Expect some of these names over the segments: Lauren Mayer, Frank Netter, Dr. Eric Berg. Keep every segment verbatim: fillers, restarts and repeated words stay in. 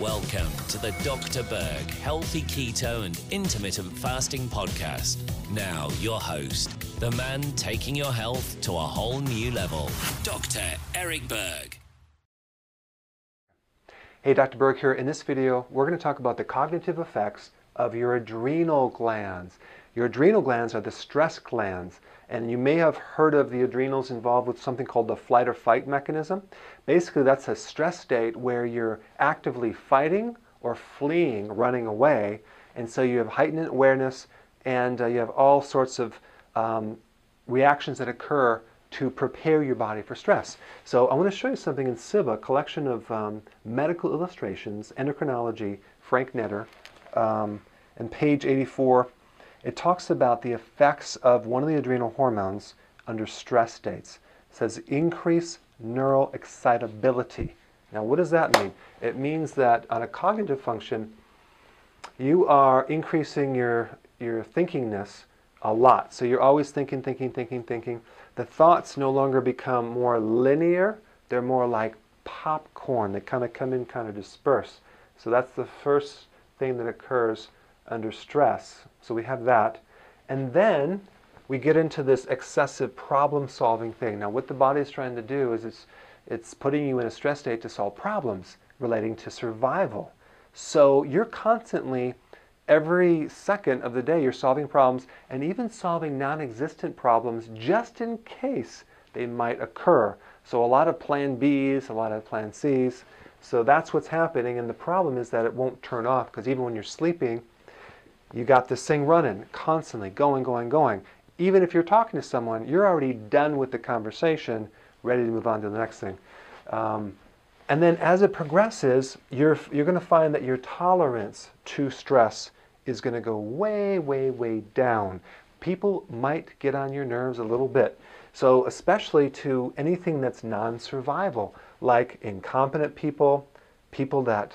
Welcome to the Doctor Berg Healthy Keto and Intermittent Fasting Podcast. Now your host, the man taking your health to a whole new level, Doctor Eric Berg. Hey, Doctor Berg here. In this video, we're going to talk about the cognitive effects of your adrenal glands. Your adrenal glands are the stress glands, and you may have heard of the adrenals involved with something called the flight or fight mechanism. Basically, that's a stress state where you're actively fighting or fleeing, running away, and so you have heightened awareness, and uh, you have all sorts of um, reactions that occur to prepare your body for stress. So I want to show you something in C I B A, a collection of um, medical illustrations, endocrinology, Frank Netter, um, and page eighty-four. It talks about the effects of one of the adrenal hormones under stress states. It says increase neural excitability. Now, what does that mean? It means that on a cognitive function, you are increasing your, your thinkingness a lot. So you're always thinking, thinking, thinking, thinking. The thoughts no longer become more linear. They're more like popcorn. They kind of come in, kind of disperse. So that's the first thing that occurs under stress. So we have that. And then we get into this excessive problem-solving thing. Now, what the body is trying to do is it's, it's putting you in a stress state to solve problems relating to survival. So you're constantly, every second of the day, you're solving problems, and even solving non-existent problems just in case they might occur. So a lot of plan Bs, a lot of plan Cs. So that's what's happening, and the problem is that it won't turn off, because even when you're sleeping, you got this thing running, constantly going, going, going. Even if you're talking to someone, you're already done with the conversation, ready to move on to the next thing. Um, and then as it progresses, you're, you're going to find that your tolerance to stress is going to go way, way, way down. People might get on your nerves a little bit. So especially to anything that's non-survival, like incompetent people, people that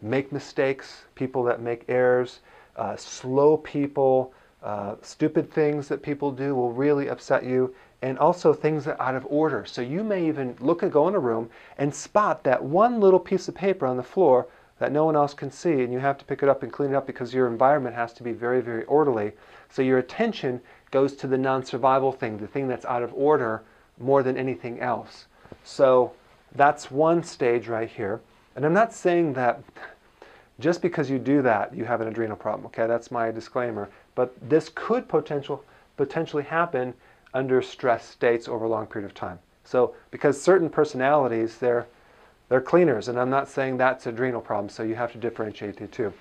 make mistakes, people that make errors, Uh, slow people, uh, stupid things that people do will really upset you, and also things that are out of order. So you may even look and go in a room and spot that one little piece of paper on the floor that no one else can see, and you have to pick it up and clean it up because your environment has to be very, very orderly. So your attention goes to the non-survival thing, the thing that's out of order more than anything else. So that's one stage right here. And I'm not saying that just because you do that, you have an adrenal problem, okay? That's my disclaimer. But this could potential, potentially happen under stress states over a long period of time. So, because certain personalities, they're, they're cleaners, and I'm not saying that's an adrenal problem, so you have to differentiate the two.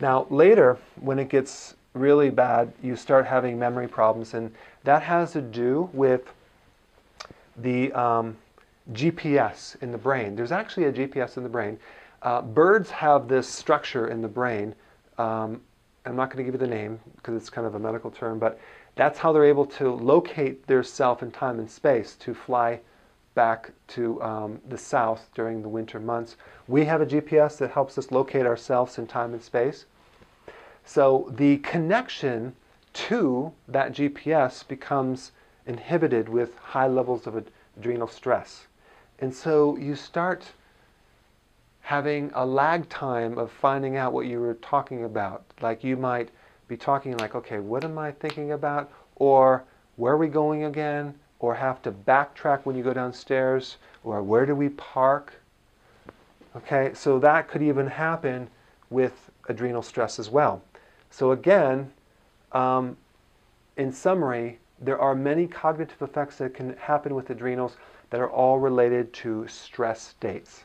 Now, later, when it gets really bad, you start having memory problems, and that has to do with the um, G P S in the brain. There's actually a G P S in the brain. Uh, birds have this structure in the brain. Um, I'm not going to give you the name because it's kind of a medical term, but that's how they're able to locate their self in time and space to fly back to um, the south during the winter months. We have a G P S that helps us locate ourselves in time and space. So the connection to that G P S becomes inhibited with high levels of ad- adrenal stress. And so you start having a lag time of finding out what you were talking about. Like you might be talking like, okay, what am I thinking about? Or where are we going again? Or have to backtrack when you go downstairs? Or where do we park? Okay, so that could even happen with adrenal stress as well. So again, um, in summary, there are many cognitive effects that can happen with adrenals that are all related to stress states.